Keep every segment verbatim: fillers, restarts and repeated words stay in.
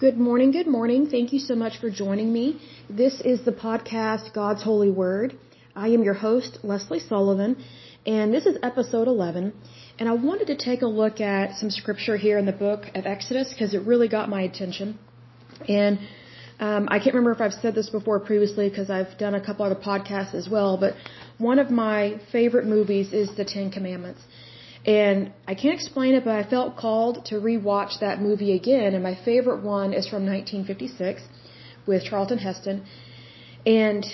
Good morning, good morning. Thank you so much for joining me. This is the podcast, God's Holy Word. I am your host, Lesley Sullivan, and this is episode eleven. And I wanted to take a look at some scripture here in the book of Exodus because it really got my attention. And um, I can't remember if I've said this before previously because I've done a couple other podcasts as well, but one of my favorite movies is The Ten Commandments. And I can't explain it, but I felt called to rewatch that movie again. And my favorite one is from nineteen fifty-six with Charlton Heston. And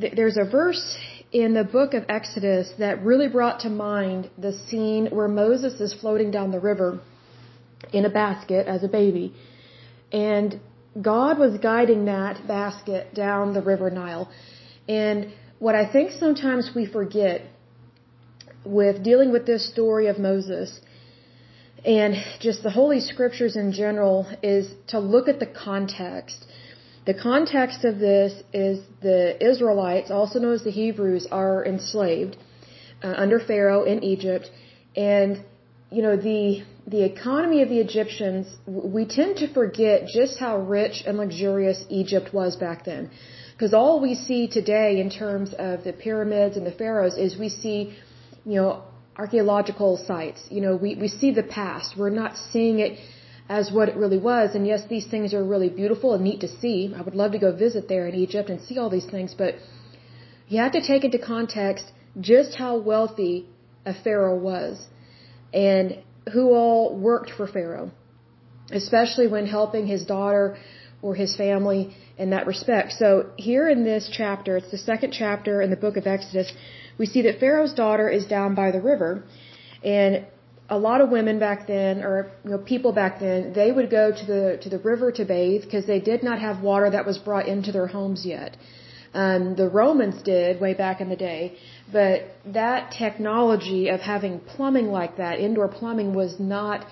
th- there's a verse in the book of Exodus that really brought to mind the scene where Moses is floating down the river in a basket as a baby. And God was guiding that basket down the River Nile. And what I think sometimes we forget with dealing with this story of Moses and just the Holy Scriptures in general is to look at the context. The context of this is the Israelites, also known as the Hebrews, are enslaved uh, under Pharaoh in Egypt. And, you know, the the economy of the Egyptians, we tend to forget just how rich and luxurious Egypt was back then. Because all we see today in terms of the pyramids and the pharaohs is we see, you know, archaeological sites. You know, we, we see the past. We're not seeing it as what it really was. And yes, these things are really beautiful and neat to see. I would love to go visit there in Egypt and see all these things. But you have to take into context just how wealthy a pharaoh was and who all worked for Pharaoh, especially when helping his daughter or his family in that respect. So here in this chapter, it's the second chapter in the book of Exodus, we see that Pharaoh's daughter is down by the river, and a lot of women back then, or you know, people back then, they would go to the to the river to bathe because they did not have water that was brought into their homes yet. Um, the Romans did way back in the day, but that technology of having plumbing like that, indoor plumbing, was not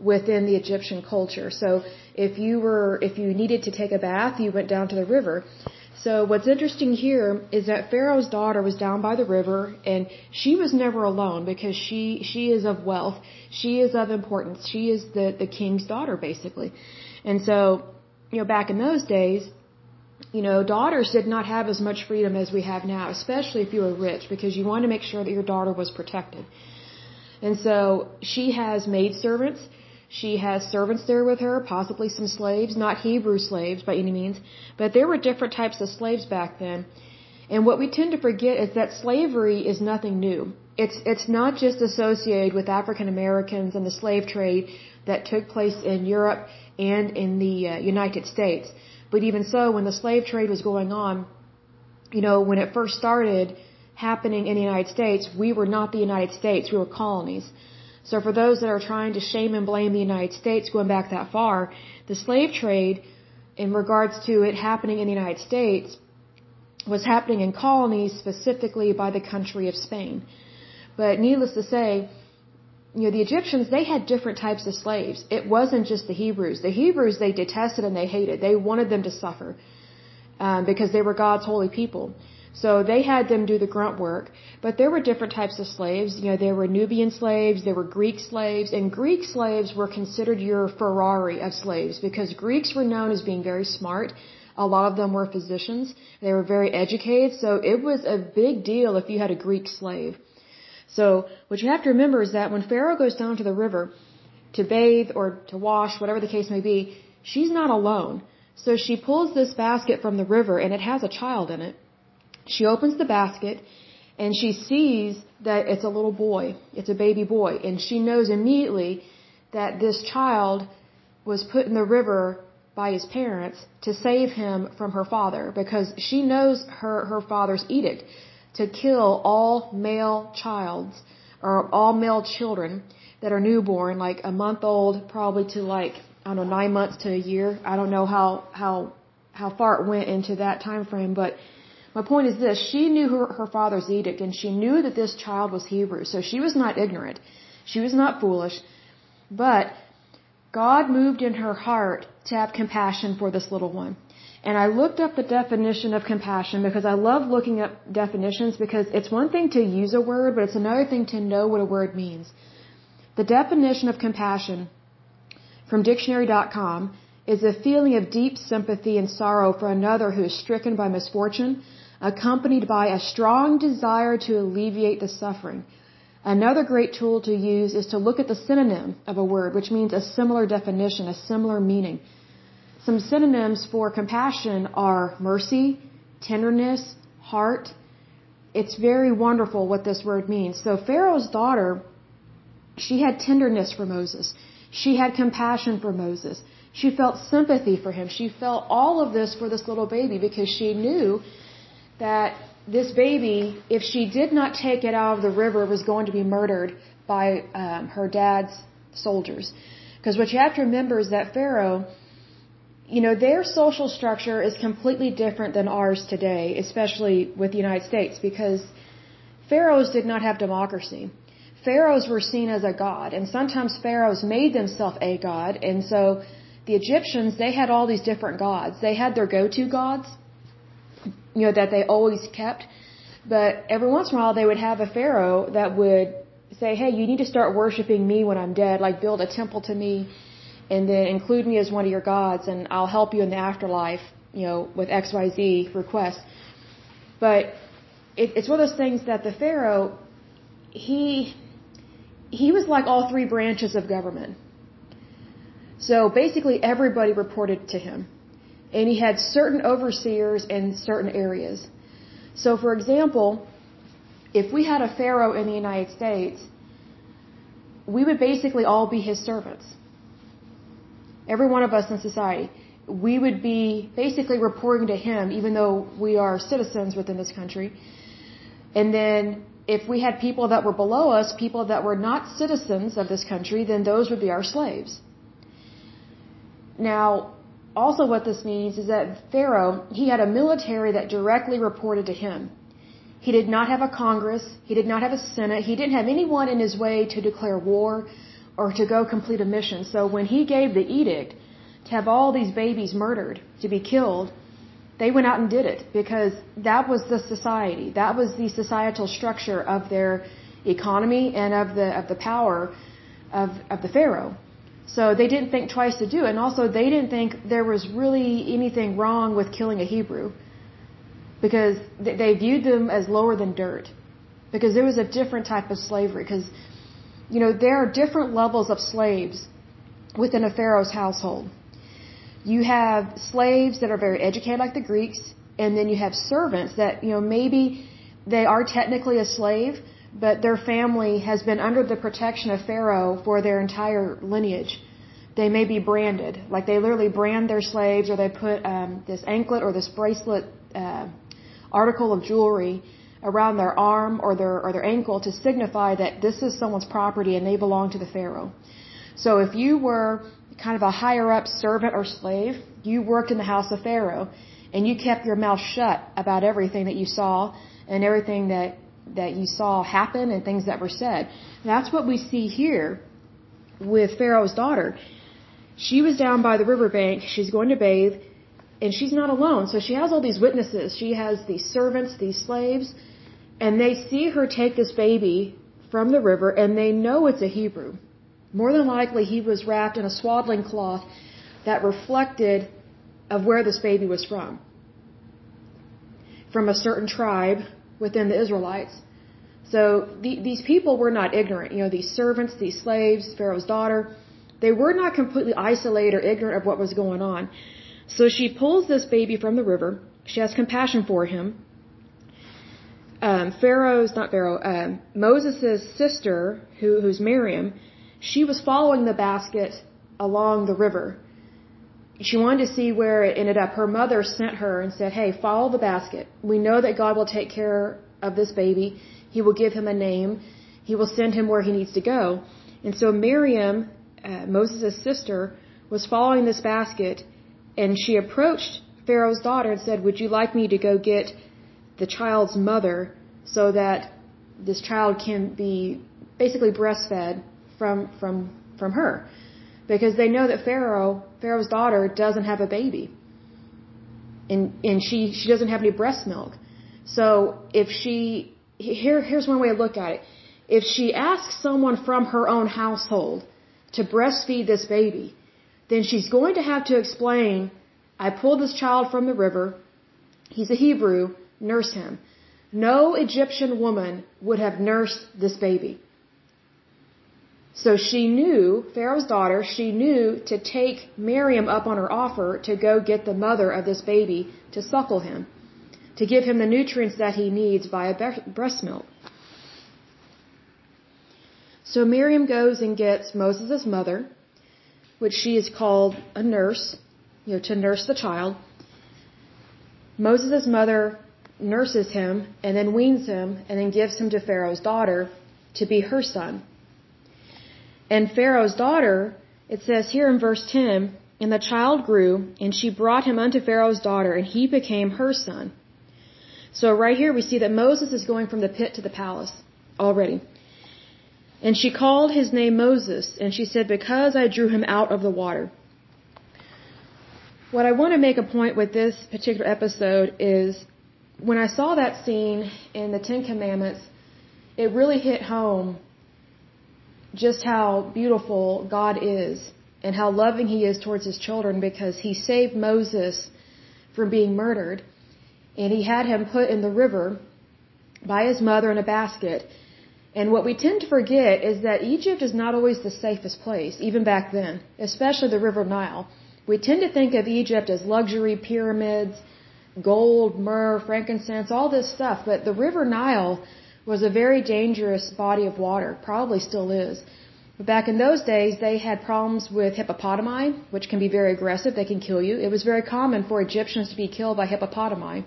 within the Egyptian culture. So if you were, if you needed to take a bath, you went down to the river. So what's interesting here is that Pharaoh's daughter was down by the river, and she was never alone because she, she is of wealth. She is of importance. She is the, the king's daughter, basically. And so, you know, back in those days, you know, daughters did not have as much freedom as we have now, especially if you were rich, because you wanted to make sure that your daughter was protected. And so she has maidservants. She has servants there with her, possibly some slaves, not Hebrew slaves by any means, but there were different types of slaves back then. And what we tend to forget is that slavery is nothing new. It's it's not just associated with African Americans and the slave trade that took place in Europe and in the uh, United States. But even so, when the slave trade was going on, you know, when it first started happening in the United States, we were not the United States, we were colonies. So for those that are trying to shame and blame the United States going back that far, the slave trade, in regards to it happening in the United States, was happening in colonies, specifically by the country of Spain. But needless to say, you know, the Egyptians, they had different types of slaves. It wasn't just the Hebrews. The Hebrews, they detested and they hated. They wanted them to suffer um, because they were God's holy people. So they had them do the grunt work, but there were different types of slaves. You know, there were Nubian slaves, there were Greek slaves, and Greek slaves were considered your Ferrari of slaves because Greeks were known as being very smart. A lot of them were physicians. They were very educated, so it was a big deal if you had a Greek slave. So what you have to remember is that when Pharaoh goes down to the river to bathe or to wash, whatever the case may be, she's not alone. So she pulls this basket from the river, and it has a child in it. She opens the basket, and she sees that it's a little boy. It's a baby boy. And she knows immediately that this child was put in the river by his parents to save him from her father, because she knows her, her father's edict to kill all male childs, or all male children that are newborn, like a month old, probably to like, I don't know, nine months to a year. I don't know how, how, how far it went into that time frame, but my point is this, she knew her, her father's edict, and she knew that this child was Hebrew, so she was not ignorant. She was not foolish, but God moved in her heart to have compassion for this little one. And I looked up the definition of compassion because I love looking up definitions, because it's one thing to use a word, but it's another thing to know what a word means. The definition of compassion from dictionary dot com is a feeling of deep sympathy and sorrow for another who is stricken by misfortune, accompanied by a strong desire to alleviate the suffering. Another great tool to use is to look at the synonym of a word, which means a similar definition, a similar meaning. Some synonyms for compassion are mercy, tenderness, heart. It's very wonderful what this word means. So Pharaoh's daughter, she had tenderness for Moses. She had compassion for Moses. She felt sympathy for him. She felt all of this for this little baby because she knew that this baby, if she did not take it out of the river, was going to be murdered by um, her dad's soldiers. Because what you have to remember is that Pharaoh, you know, their social structure is completely different than ours today, especially with the United States, because pharaohs did not have democracy. Pharaohs were seen as a god, and sometimes pharaohs made themselves a god, and so the Egyptians, they had all these different gods. They had their go-to gods, you know, that they always kept. But every once in a while, they would have a pharaoh that would say, hey, you need to start worshiping me when I'm dead, like build a temple to me and then include me as one of your gods, and I'll help you in the afterlife, you know, with X Y Z requests. But it, it's one of those things that the pharaoh, he, he was like all three branches of government. So basically everybody reported to him. And he had certain overseers in certain areas. So, for example, if we had a pharaoh in the United States, we would basically all be his servants. Every one of us in society. We would be basically reporting to him, even though we are citizens within this country. And then if we had people that were below us, people that were not citizens of this country, then those would be our slaves. Now, also what this means is that Pharaoh, he had a military that directly reported to him. He did not have a Congress. He did not have a Senate. He didn't have anyone in his way to declare war or to go complete a mission. So when he gave the edict to have all these babies murdered, to be killed, they went out and did it because that was the society. That was the societal structure of their economy and of the of the power of, of the Pharaoh. So they didn't think twice to do it. And also they didn't think there was really anything wrong with killing a Hebrew because they viewed them as lower than dirt because it was a different type of slavery because, you know, there are different levels of slaves within a pharaoh's household. You have slaves that are very educated like the Greeks, and then you have servants that, you know, maybe they are technically a slave, but their family has been under the protection of Pharaoh for their entire lineage. They may be branded. Like they literally brand their slaves, or they put um, this anklet or this bracelet uh, article of jewelry around their arm or their or their ankle to signify that this is someone's property and they belong to the Pharaoh. So if you were kind of a higher-up servant or slave, you worked in the house of Pharaoh, and you kept your mouth shut about everything that you saw and everything that that you saw happen and things that were said. That's what we see here with Pharaoh's daughter. She was down by the riverbank. She's going to bathe, and she's not alone. So she has all these witnesses. She has these servants, these slaves, and they see her take this baby from the river, and they know it's a Hebrew. More than likely, he was wrapped in a swaddling cloth that reflected of where this baby was from, from a certain tribe within the Israelites. So the, these people were not ignorant. You know, these servants, these slaves, Pharaoh's daughter, they were not completely isolated or ignorant of what was going on. So she pulls this baby from the river. She has compassion for him. Um, Pharaoh's, not Pharaoh, um, Moses' sister, who, who's Miriam, she was following the basket along the river. She wanted to see where it ended up. Her mother sent her and said, hey, follow the basket. We know that God will take care of this baby. He will give him a name. He will send him where he needs to go. And so Miriam, uh, Moses' sister, was following this basket, and she approached Pharaoh's daughter and said, would you like me to go get the child's mother so that this child can be basically breastfed from, from, from her? Because they know that Pharaoh, Pharaoh's daughter, doesn't have a baby. And and she, she doesn't have any breast milk. So if she, here here's one way to look at it. If she asks someone from her own household to breastfeed this baby, then she's going to have to explain, I pulled this child from the river, he's a Hebrew, nurse him. No Egyptian woman would have nursed this baby. So she knew, Pharaoh's daughter, she knew to take Miriam up on her offer to go get the mother of this baby to suckle him, to give him the nutrients that he needs via breast milk. So Miriam goes and gets Moses' mother, which she is called a nurse, you know, to nurse the child. Moses' mother nurses him and then weans him and then gives him to Pharaoh's daughter to be her son. And Pharaoh's daughter, it says here in verse ten, and the child grew, and she brought him unto Pharaoh's daughter, and he became her son. So right here we see that Moses is going from the pit to the palace already. And she called his name Moses, and she said, because I drew him out of the water. What I want to make a point with this particular episode is when I saw that scene in the Ten Commandments, it really hit home just how beautiful God is and how loving He is towards His children, because He saved Moses from being murdered, and He had him put in the river by his mother in a basket. And what we tend to forget is that Egypt is not always the safest place, even back then, especially the River Nile. We tend to think of Egypt as luxury, pyramids, gold, myrrh, frankincense, all this stuff, but the River Nile was a very dangerous body of water, probably still is. But back in those days, they had problems with hippopotami, which can be very aggressive. They can kill you. It was very common for Egyptians to be killed by hippopotami.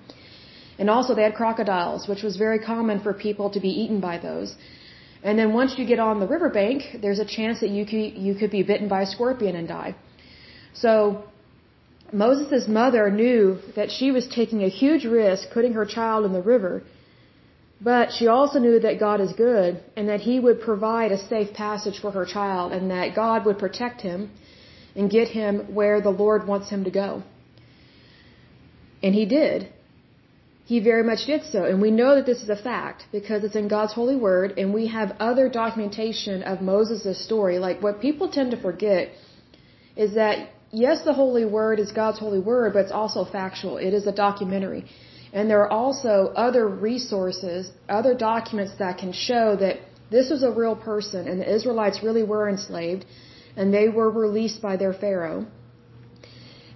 And also they had crocodiles, which was very common for people to be eaten by those. And then once you get on the riverbank, there's a chance that you could, you could be bitten by a scorpion and die. So Moses' mother knew that she was taking a huge risk putting her child in the river, but she also knew that God is good and that He would provide a safe passage for her child and that God would protect him and get him where the Lord wants him to go. And He did. He very much did so. And we know that this is a fact because it's in God's Holy Word, and we have other documentation of Moses' story. Like, what people tend to forget is that, yes, the Holy Word is God's Holy Word, but it's also factual. It is a documentary. And there are also other resources, other documents that can show that this was a real person and the Israelites really were enslaved and they were released by their Pharaoh.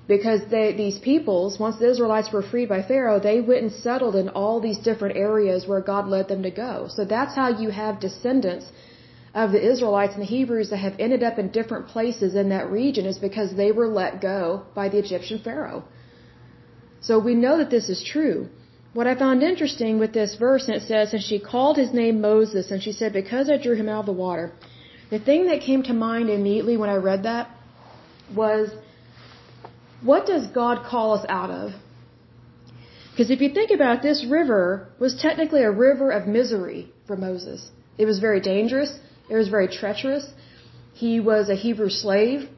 Because they, these peoples, once the Israelites were freed by Pharaoh, they went and settled in all these different areas where God led them to go. So that's how you have descendants of the Israelites and the Hebrews that have ended up in different places in that region, is because they were let go by the Egyptian Pharaoh. So we know that this is true. What I found interesting with this verse, and it says, and she called his name Moses, and she said, because I drew him out of the water. The thing that came to mind immediately when I read that was, what does God call us out of? Because if you think about it, this river was technically a river of misery for Moses. It was very dangerous. It was very treacherous. He was a Hebrew slave.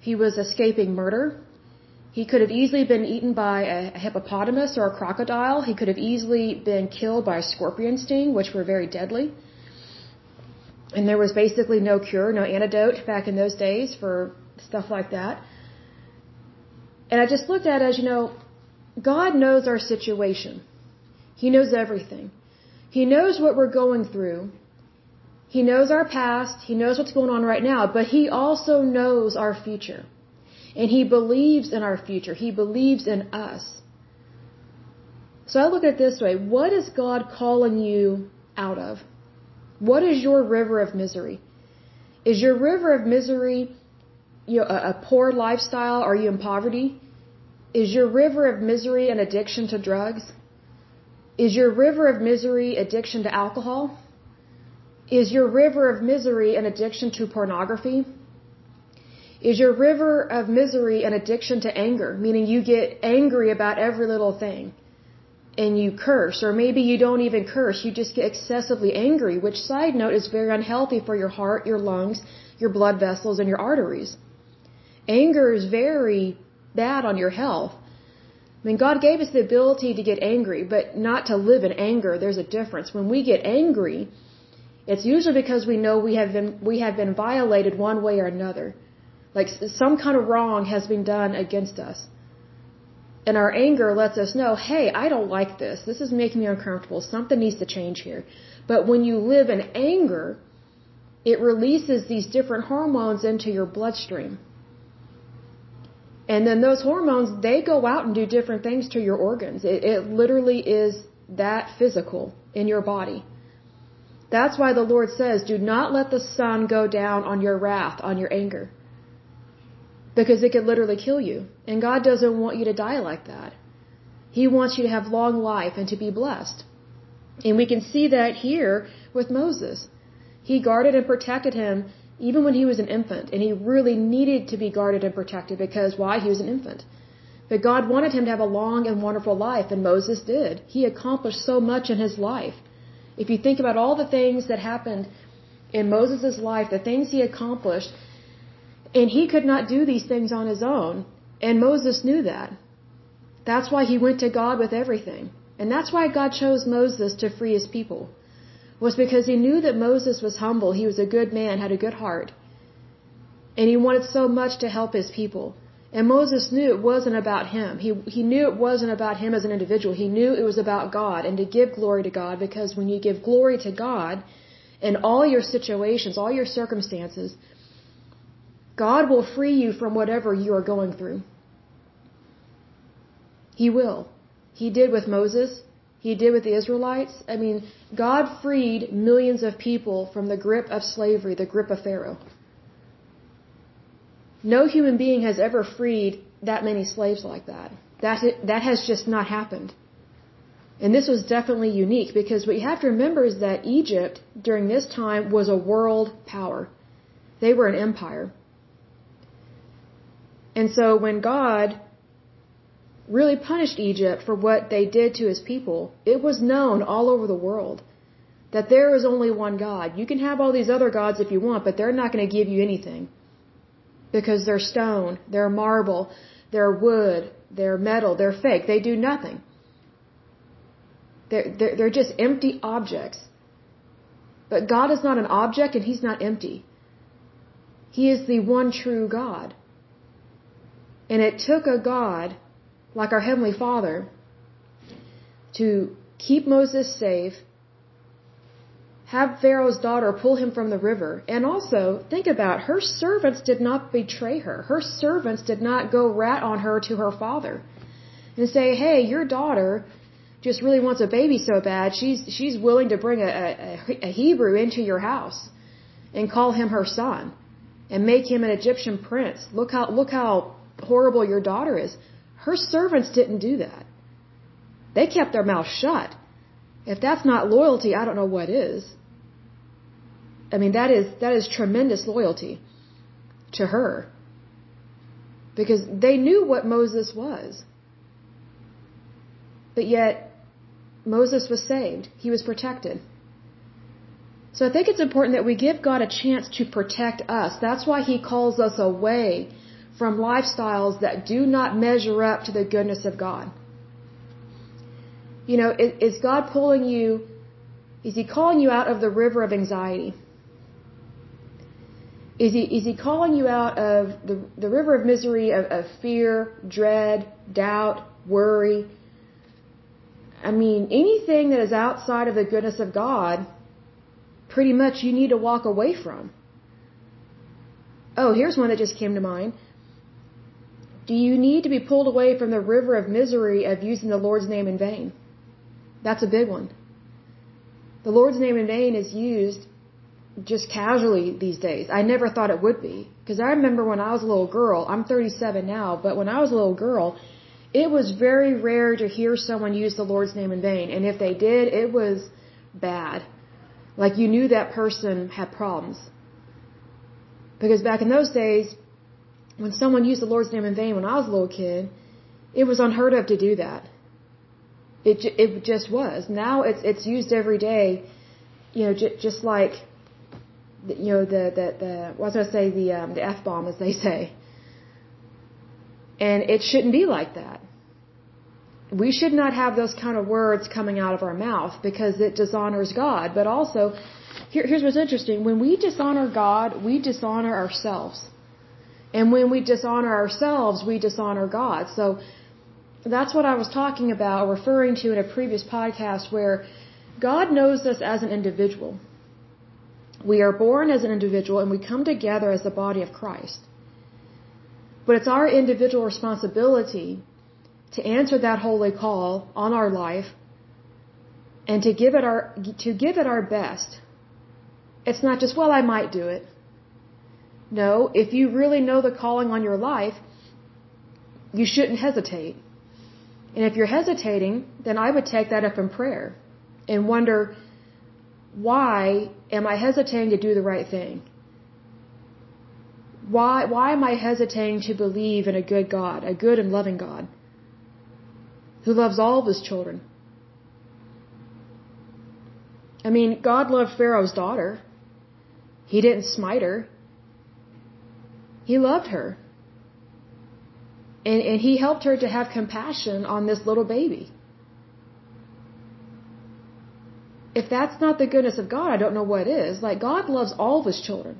He was escaping murder. He could have easily been eaten by a hippopotamus or a crocodile. He could have easily been killed by a scorpion sting, which were very deadly. And there was basically no cure, no antidote back in those days for stuff like that. And I just looked at it as, you know, God knows our situation. He knows everything. He knows what we're going through. He knows our past. He knows what's going on right now. But He also knows our future. And He believes in our future. He believes in us. So I look at it this way. What is God calling you out of? What is your river of misery? Is your river of misery, you know, a, a poor lifestyle? Are you in poverty? Is your river of misery an addiction to drugs? Is your river of misery addiction to alcohol? Is your river of misery an addiction to pornography? Is your river of misery an addiction to anger? Meaning you get angry about every little thing and you curse, or maybe you don't even curse, you just get excessively angry, which, side note, is very unhealthy for your heart, your lungs, your blood vessels, and your arteries. Anger is very bad on your health. I mean, God gave us the ability to get angry, but not to live in anger. There's a difference. When we get angry, it's usually because we know we have been, we have been violated one way or another. Like some kind of wrong has been done against us. And our anger lets us know, hey, I don't like this. This is making me uncomfortable. Something needs to change here. But when you live in anger, it releases these different hormones into your bloodstream. And then those hormones, they go out and do different things to your organs. It, it literally is that physical in your body. That's why the Lord says, do not let the sun go down on your wrath, on your anger. Because it could literally kill you. And God doesn't want you to die like that. He wants you to have long life and to be blessed. And we can see that here with Moses. He guarded and protected him even when he was an infant. And he really needed to be guarded and protected because why? He was an infant. But God wanted him to have a long and wonderful life, and Moses did. He accomplished so much in his life. If you think about all the things that happened in Moses' life, the things he accomplished, and he could not do these things on his own, and Moses knew that. That's why he went to God with everything. And that's why God chose Moses to free his people, was because he knew that Moses was humble, he was a good man, had a good heart, and he wanted so much to help his people. And Moses knew it wasn't about him. He he knew it wasn't about him as an individual. He knew it was about God and to give glory to God, because when you give glory to God in all your situations, all your circumstances, God will free you from whatever you are going through. He will. He did with Moses. He did with the Israelites. I mean, God freed millions of people from the grip of slavery, the grip of Pharaoh. No human being has ever freed that many slaves like that. That, that has just not happened. And this was definitely unique, because what you have to remember is that Egypt during this time was a world power. They were an empire. And so when God really punished Egypt for what they did to his people, it was known all over the world that there is only one God. You can have all these other gods if you want, but they're not going to give you anything, because they're stone, they're marble, they're wood, they're metal, they're fake. They do nothing. They're, they're, they're just empty objects. But God is not an object, and he's not empty. He is the one true God. And it took a God like our Heavenly Father to keep Moses safe, have Pharaoh's daughter pull him from the river, and also, think about, her servants did not betray her. Her servants did not go rat on her to her father and say, hey, your daughter just really wants a baby so bad, she's she's willing to bring a, a, a Hebrew into your house and call him her son and make him an Egyptian prince. Look how look how horrible your daughter is. Her servants didn't do that. They kept their mouth shut. If that's not loyalty, I don't know what is. I mean, that is that is tremendous loyalty to her, because they knew what Moses was. But yet, Moses was saved. He was protected. So I think it's important that we give God a chance to protect us. That's why he calls us away from lifestyles that do not measure up to the goodness of God. You know, is God pulling you, is he calling you out of the river of anxiety? Is he is he calling you out of the, the river of misery, of, of fear, dread, doubt, worry? I mean, anything that is outside of the goodness of God, pretty much you need to walk away from. Oh, here's one that just came to mind. Do you need to be pulled away from the river of misery of using the Lord's name in vain? That's a big one. The Lord's name in vain is used just casually these days. I never thought it would be, because I remember when I was a little girl, I'm thirty-seven now, but when I was a little girl, it was very rare to hear someone use the Lord's name in vain. And if they did, it was bad. Like you knew that person had problems. Because back in those days, when someone used the Lord's name in vain when I was a little kid, it was unheard of to do that. It it just was. Now it's it's used every day, you know, j- just like, you know, the the the what was I gonna say the um, the F-bomb, as they say. And it shouldn't be like that. We should not have those kind of words coming out of our mouth, because it dishonors God. But also, here, here's what's interesting: when we dishonor God, we dishonor ourselves. And when we dishonor ourselves, we dishonor God. So that's what I was talking about, referring to in a previous podcast, where God knows us as an individual. We are born as an individual and we come together as the body of Christ. But it's our individual responsibility to answer that holy call on our life and to give it our to give it our best. It's not just, well, I might do it. No, if you really know the calling on your life, you shouldn't hesitate. And if you're hesitating, then I would take that up in prayer and wonder, why am I hesitating to do the right thing? Why why am I hesitating to believe in a good God, a good and loving God, who loves all of his children? I mean, God loved Pharaoh's daughter. He didn't smite her. He loved her. And and he helped her to have compassion on this little baby. If that's not the goodness of God, I don't know what is. Like, God loves all of his children.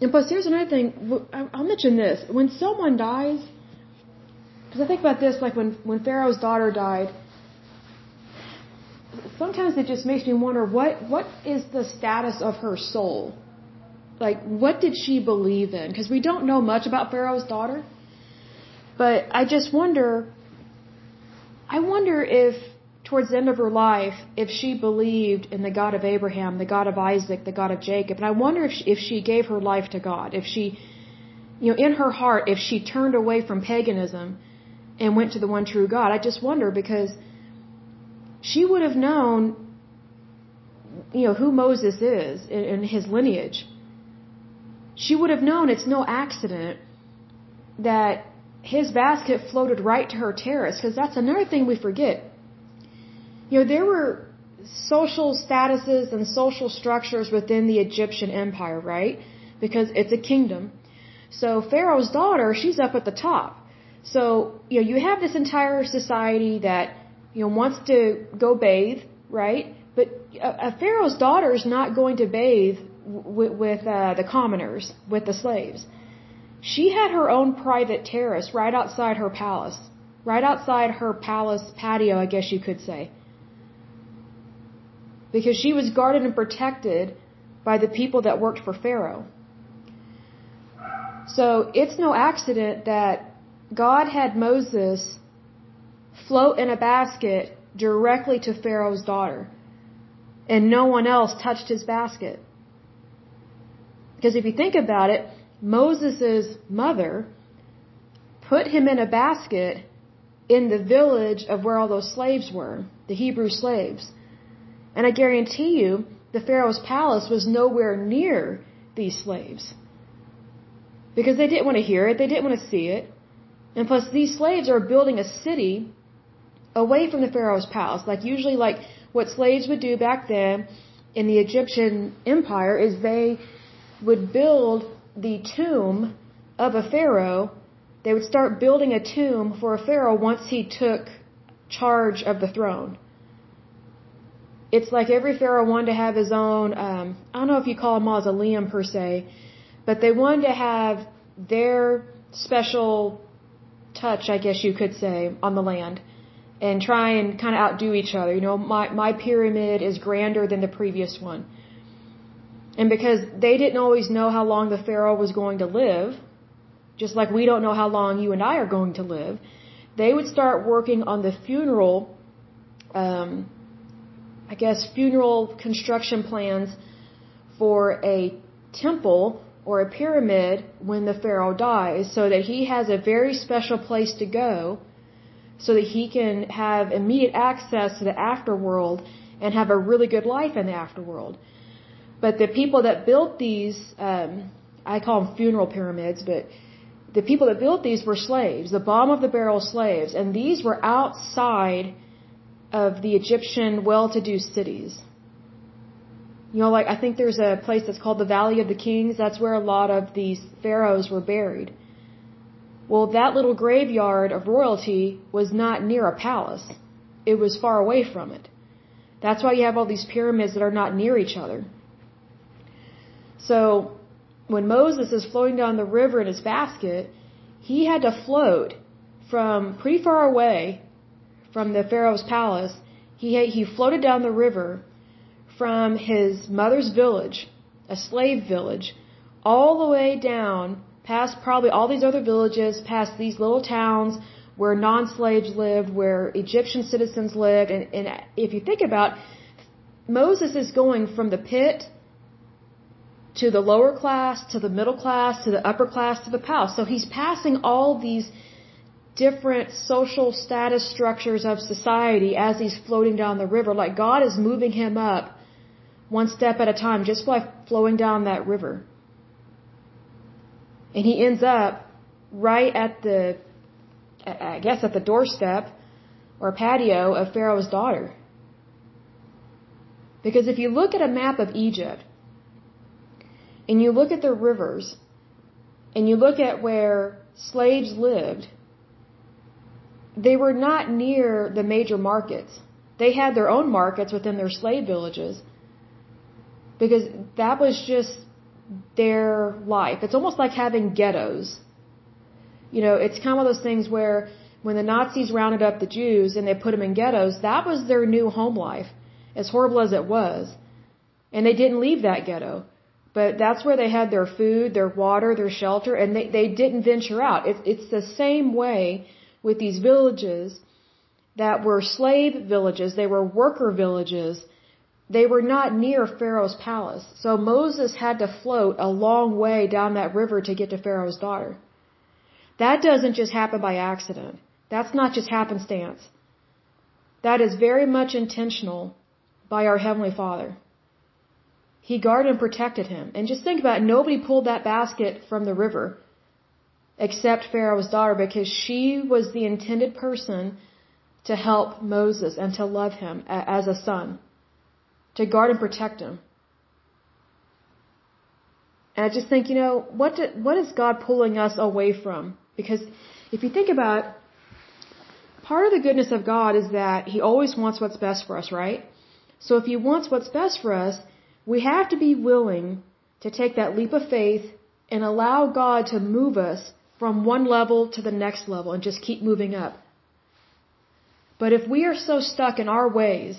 And plus, here's another thing. I'll mention this. When someone dies, because I think about this, like when, when Pharaoh's daughter died, sometimes it just makes me wonder, what what is the status of her soul? Like, what did she believe in? Because we don't know much about Pharaoh's daughter. But I just wonder, I wonder if, towards the end of her life, if she believed in the God of Abraham, the God of Isaac, the God of Jacob. And I wonder if she, if she gave her life to God, if she, you know, in her heart, if she turned away from paganism and went to the one true God. I just wonder, because she would have known, you know, who Moses is and, and his lineage. She would have known it's no accident that his basket floated right to her terrace, because that's another thing we forget. You know, there were social statuses and social structures within the Egyptian empire, right? Because it's a kingdom. So Pharaoh's daughter, she's up at the top. So, you know, you have this entire society that, you know, wants to go bathe, right? But a, a Pharaoh's daughter is not going to bathe with, with uh, the commoners, with the slaves. She had her own private terrace right outside her palace, right outside her palace patio, I guess you could say. Because she was guarded and protected by the people that worked for Pharaoh. So it's no accident that God had Moses float in a basket directly to Pharaoh's daughter, and no one else touched his basket. Because if you think about it, Moses' mother put him in a basket in the village of where all those slaves were, the Hebrew slaves. And I guarantee you, the Pharaoh's palace was nowhere near these slaves. Because they didn't want to hear it, they didn't want to see it. And plus, these slaves are building a city away from the Pharaoh's palace. Like, usually, like, what slaves would do back then in the Egyptian empire is they would build the tomb of a pharaoh. They would start building a tomb for a pharaoh once he took charge of the throne. It's like every pharaoh wanted to have his own, um, I don't know if you call a mausoleum per se, but they wanted to have their special touch, I guess you could say, on the land, and try and kind of outdo each other. You know, my, my pyramid is grander than the previous one. And because they didn't always know how long the pharaoh was going to live, just like we don't know how long you and I are going to live, they would start working on the funeral um I guess, funeral construction plans for a temple or a pyramid when the pharaoh dies, so that he has a very special place to go, so that he can have immediate access to the afterworld and have a really good life in the afterworld. But the people that built these, um, I call them funeral pyramids, but the people that built these were slaves, the bottom of the barrel slaves, and these were outside of the Egyptian well-to-do cities. You know, like, I think there's a place that's called the Valley of the Kings. That's where a lot of these pharaohs were buried. Well, that little graveyard of royalty was not near a palace. It was far away from it. That's why you have all these pyramids that are not near each other. So when Moses is flowing down the river in his basket, he had to float from pretty far away from the Pharaoh's palace. He had, he floated down the river from his mother's village, a slave village, all the way down past probably all these other villages, past these little towns where non-slaves lived, where Egyptian citizens lived. And, and if you think about, Moses is going from the pit to the lower class, to the middle class, to the upper class, to the palace. So he's passing all these different social status structures of society as he's floating down the river. Like God is moving him up one step at a time just by flowing down that river. And he ends up right at the, I guess, at the doorstep or patio of Pharaoh's daughter. Because if you look at a map of Egypt and you look at the rivers and you look at where slaves lived, they were not near the major markets. They had their own markets within their slave villages because that was just their life. It's almost like having ghettos. You know, it's kind of those things where when the Nazis rounded up the Jews and they put them in ghettos, that was their new home life, as horrible as it was. And they didn't leave that ghetto. But that's where they had their food, their water, their shelter, and they, they didn't venture out. It, it's the same way with these villages that were slave villages. They were worker villages. They were not near Pharaoh's palace. So Moses had to float a long way down that river to get to Pharaoh's daughter. That doesn't just happen by accident. That's not just happenstance. That is very much intentional by our Heavenly Father. He guarded and protected him. And just think about it, nobody pulled that basket from the river except Pharaoh's daughter, because she was the intended person to help Moses and to love him as a son, to guard and protect him. And I just think, you know, what do, what is God pulling us away from? Because if you think about it, part of the goodness of God is that He always wants what's best for us, right? So if He wants what's best for us, we have to be willing to take that leap of faith and allow God to move us from one level to the next level and just keep moving up. But if we are so stuck in our ways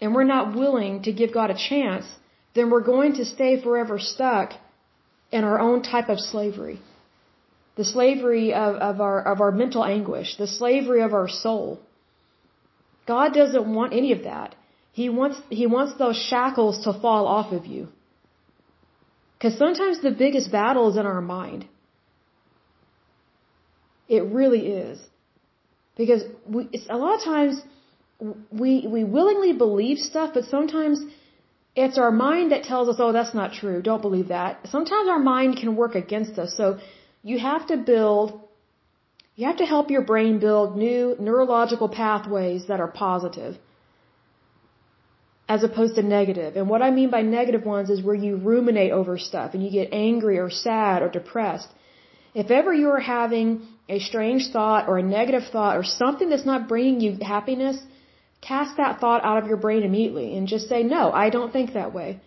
and we're not willing to give God a chance, then we're going to stay forever stuck in our own type of slavery. The slavery of, of our of our mental anguish, the slavery of our soul. God doesn't want any of that. He wants He wants those shackles to fall off of you. Because sometimes the biggest battle is in our mind. It really is. Because we, it's, a lot of times we we willingly believe stuff, but sometimes it's our mind that tells us, oh, that's not true, don't believe that. Sometimes our mind can work against us. So you have to build, you have to help your brain build new neurological pathways that are positive as opposed to negative. And what I mean by negative ones is where you ruminate over stuff and you get angry or sad or depressed. If ever you're having a strange thought or a negative thought or something that's not bringing you happiness, cast that thought out of your brain immediately and just say, no, I don't think that way.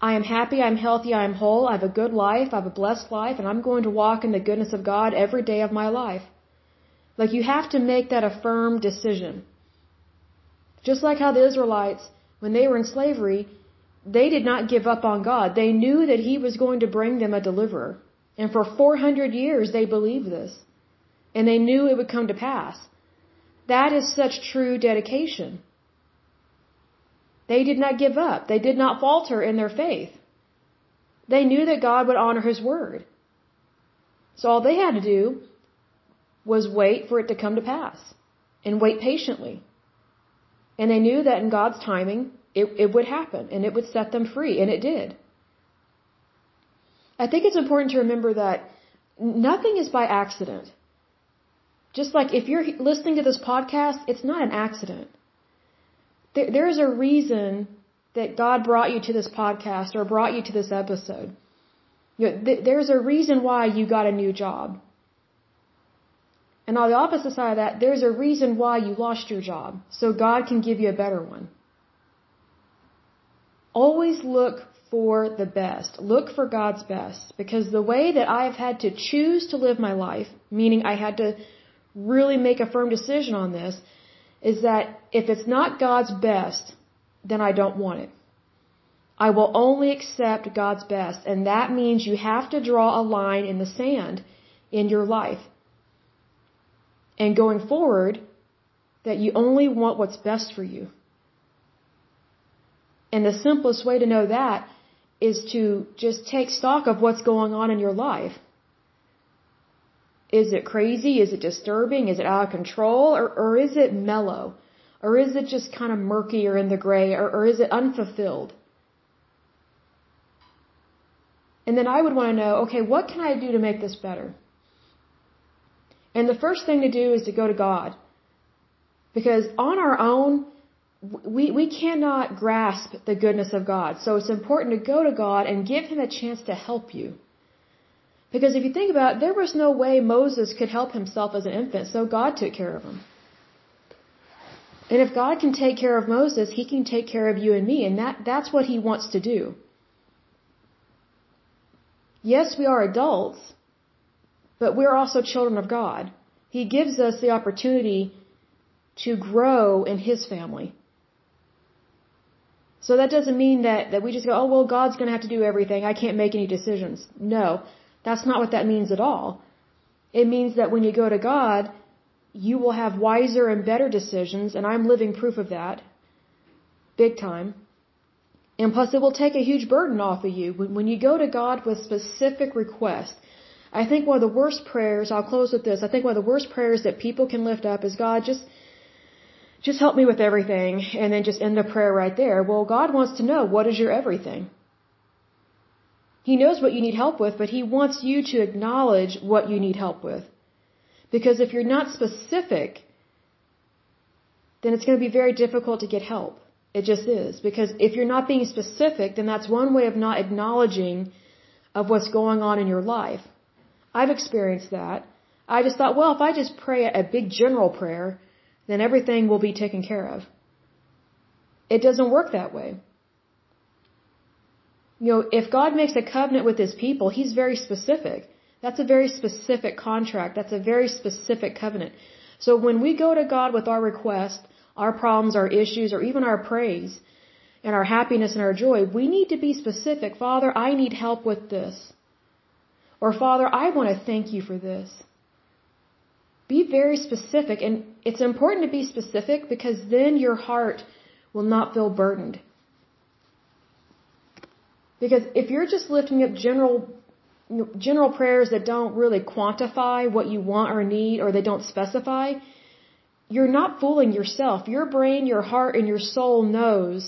I am happy, I'm healthy, I'm whole, I have a good life, I have a blessed life, and I'm going to walk in the goodness of God every day of my life. Like, you have to make that a firm decision. Just like how the Israelites, when they were in slavery, they did not give up on God. They knew that He was going to bring them a deliverer. And for four hundred years, they believed this. And they knew it would come to pass. That is such true dedication. They did not give up. They did not falter in their faith. They knew that God would honor His word. So all they had to do was wait for it to come to pass and wait patiently. And they knew that in God's timing, it, it would happen, and it would set them free, and it did. I think it's important to remember that nothing is by accident. Just like if you're listening to this podcast, it's not an accident. There, there is a reason that God brought you to this podcast or brought you to this episode. You know, th- there's a reason why you got a new job. And on the opposite side of that, there's a reason why you lost your job, so God can give you a better one. Always look for the best. Look for God's best, because the way that I have had to choose to live my life, meaning I had to really make a firm decision on this, is that if it's not God's best, then I don't want it. I will only accept God's best, and that means you have to draw a line in the sand in your life. And going forward, that you only want what's best for you. And the simplest way to know that is to just take stock of what's going on in your life. Is it crazy? Is it disturbing? Is it out of control? Or, or is it mellow? Or is it just kind of murky or in the gray? Or, or is it unfulfilled? And then I would want to know, okay, what can I do to make this better? And the first thing to do is to go to God. Because on our own, We we cannot grasp the goodness of God. So it's important to go to God and give him a chance to help you. Because if you think about it, there was no way Moses could help himself as an infant, so God took care of him. And if God can take care of Moses, he can take care of you and me, and that, that's what he wants to do. Yes, we are adults, but we're also children of God. He gives us the opportunity to grow in his family. So that doesn't mean that, that we just go, oh, well, God's going to have to do everything. I can't make any decisions. No, that's not what that means at all. It means that when you go to God, you will have wiser and better decisions, and I'm living proof of that, big time. And plus, it will take a huge burden off of you. When, when you go to God with specific requests, I think one of the worst prayers, I'll close with this, I think one of the worst prayers that people can lift up is, God, just... Just help me with everything, and then just end the prayer right there. Well, God wants to know, what is your everything? He knows what you need help with, but he wants you to acknowledge what you need help with. Because if you're not specific, then it's going to be very difficult to get help. It just is. Because if you're not being specific, then that's one way of not acknowledging of what's going on in your life. I've experienced that. I just thought, well, if I just pray a big general prayer, then everything will be taken care of. It doesn't work that way. You know, if God makes a covenant with his people, he's very specific. That's a very specific contract. That's a very specific covenant. So when we go to God with our requests, our problems, our issues, or even our praise, and our happiness and our joy, we need to be specific. Father, I need help with this. Or Father, I want to thank you for this. Be very specific, and it's important to be specific because then your heart will not feel burdened. Because if you're just lifting up general general prayers that don't really quantify what you want or need, or they don't specify, you're not fooling yourself. Your brain, your heart, and your soul knows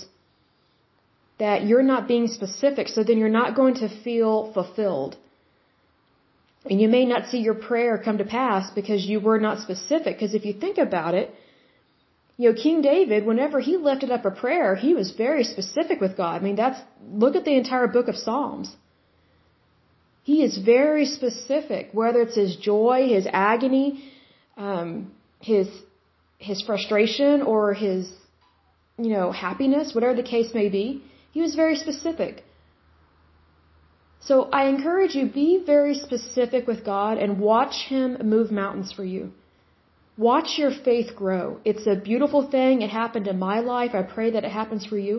that you're not being specific, so then you're not going to feel fulfilled. And you may not see your prayer come to pass because you were not specific. Because if you think about it, you know, King David, whenever he lifted up a prayer, he was very specific with God. I mean, that's, look at the entire book of Psalms. He is very specific, whether it's his joy, his agony, um, his, his frustration, or his, you know, happiness, whatever the case may be. He was very specific. So I encourage you, be very specific with God and watch him move mountains for you. Watch your faith grow. It's a beautiful thing. It happened in my life. I pray that it happens for you.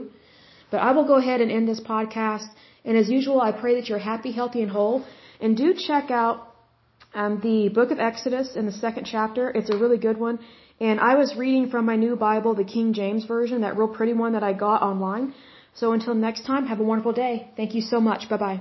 But I will go ahead and end this podcast. And as usual, I pray that you're happy, healthy, and whole. And do check out um, the Book of Exodus in the second chapter. It's a really good one. And I was reading from my new Bible, the King James version, that real pretty one that I got online. So until next time, have a wonderful day. Thank you so much. Bye-bye.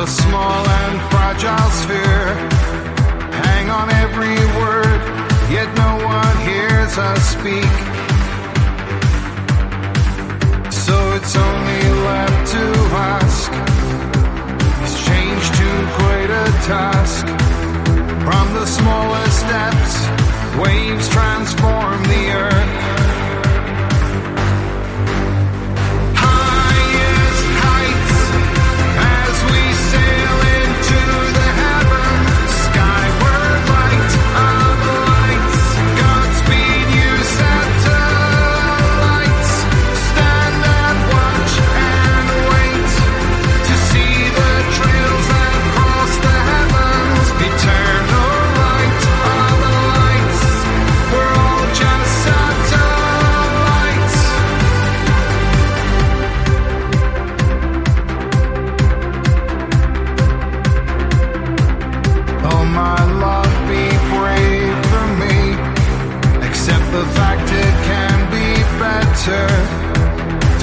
the small and fragile sphere. Hang on every word, yet no one hears us speak. So it's only left to ask, is change too great a task? From the smallest depths, waves transform the earth.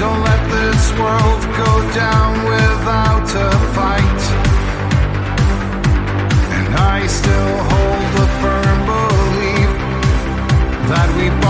Don't let this world go down without a fight. And I still hold the firm belief that we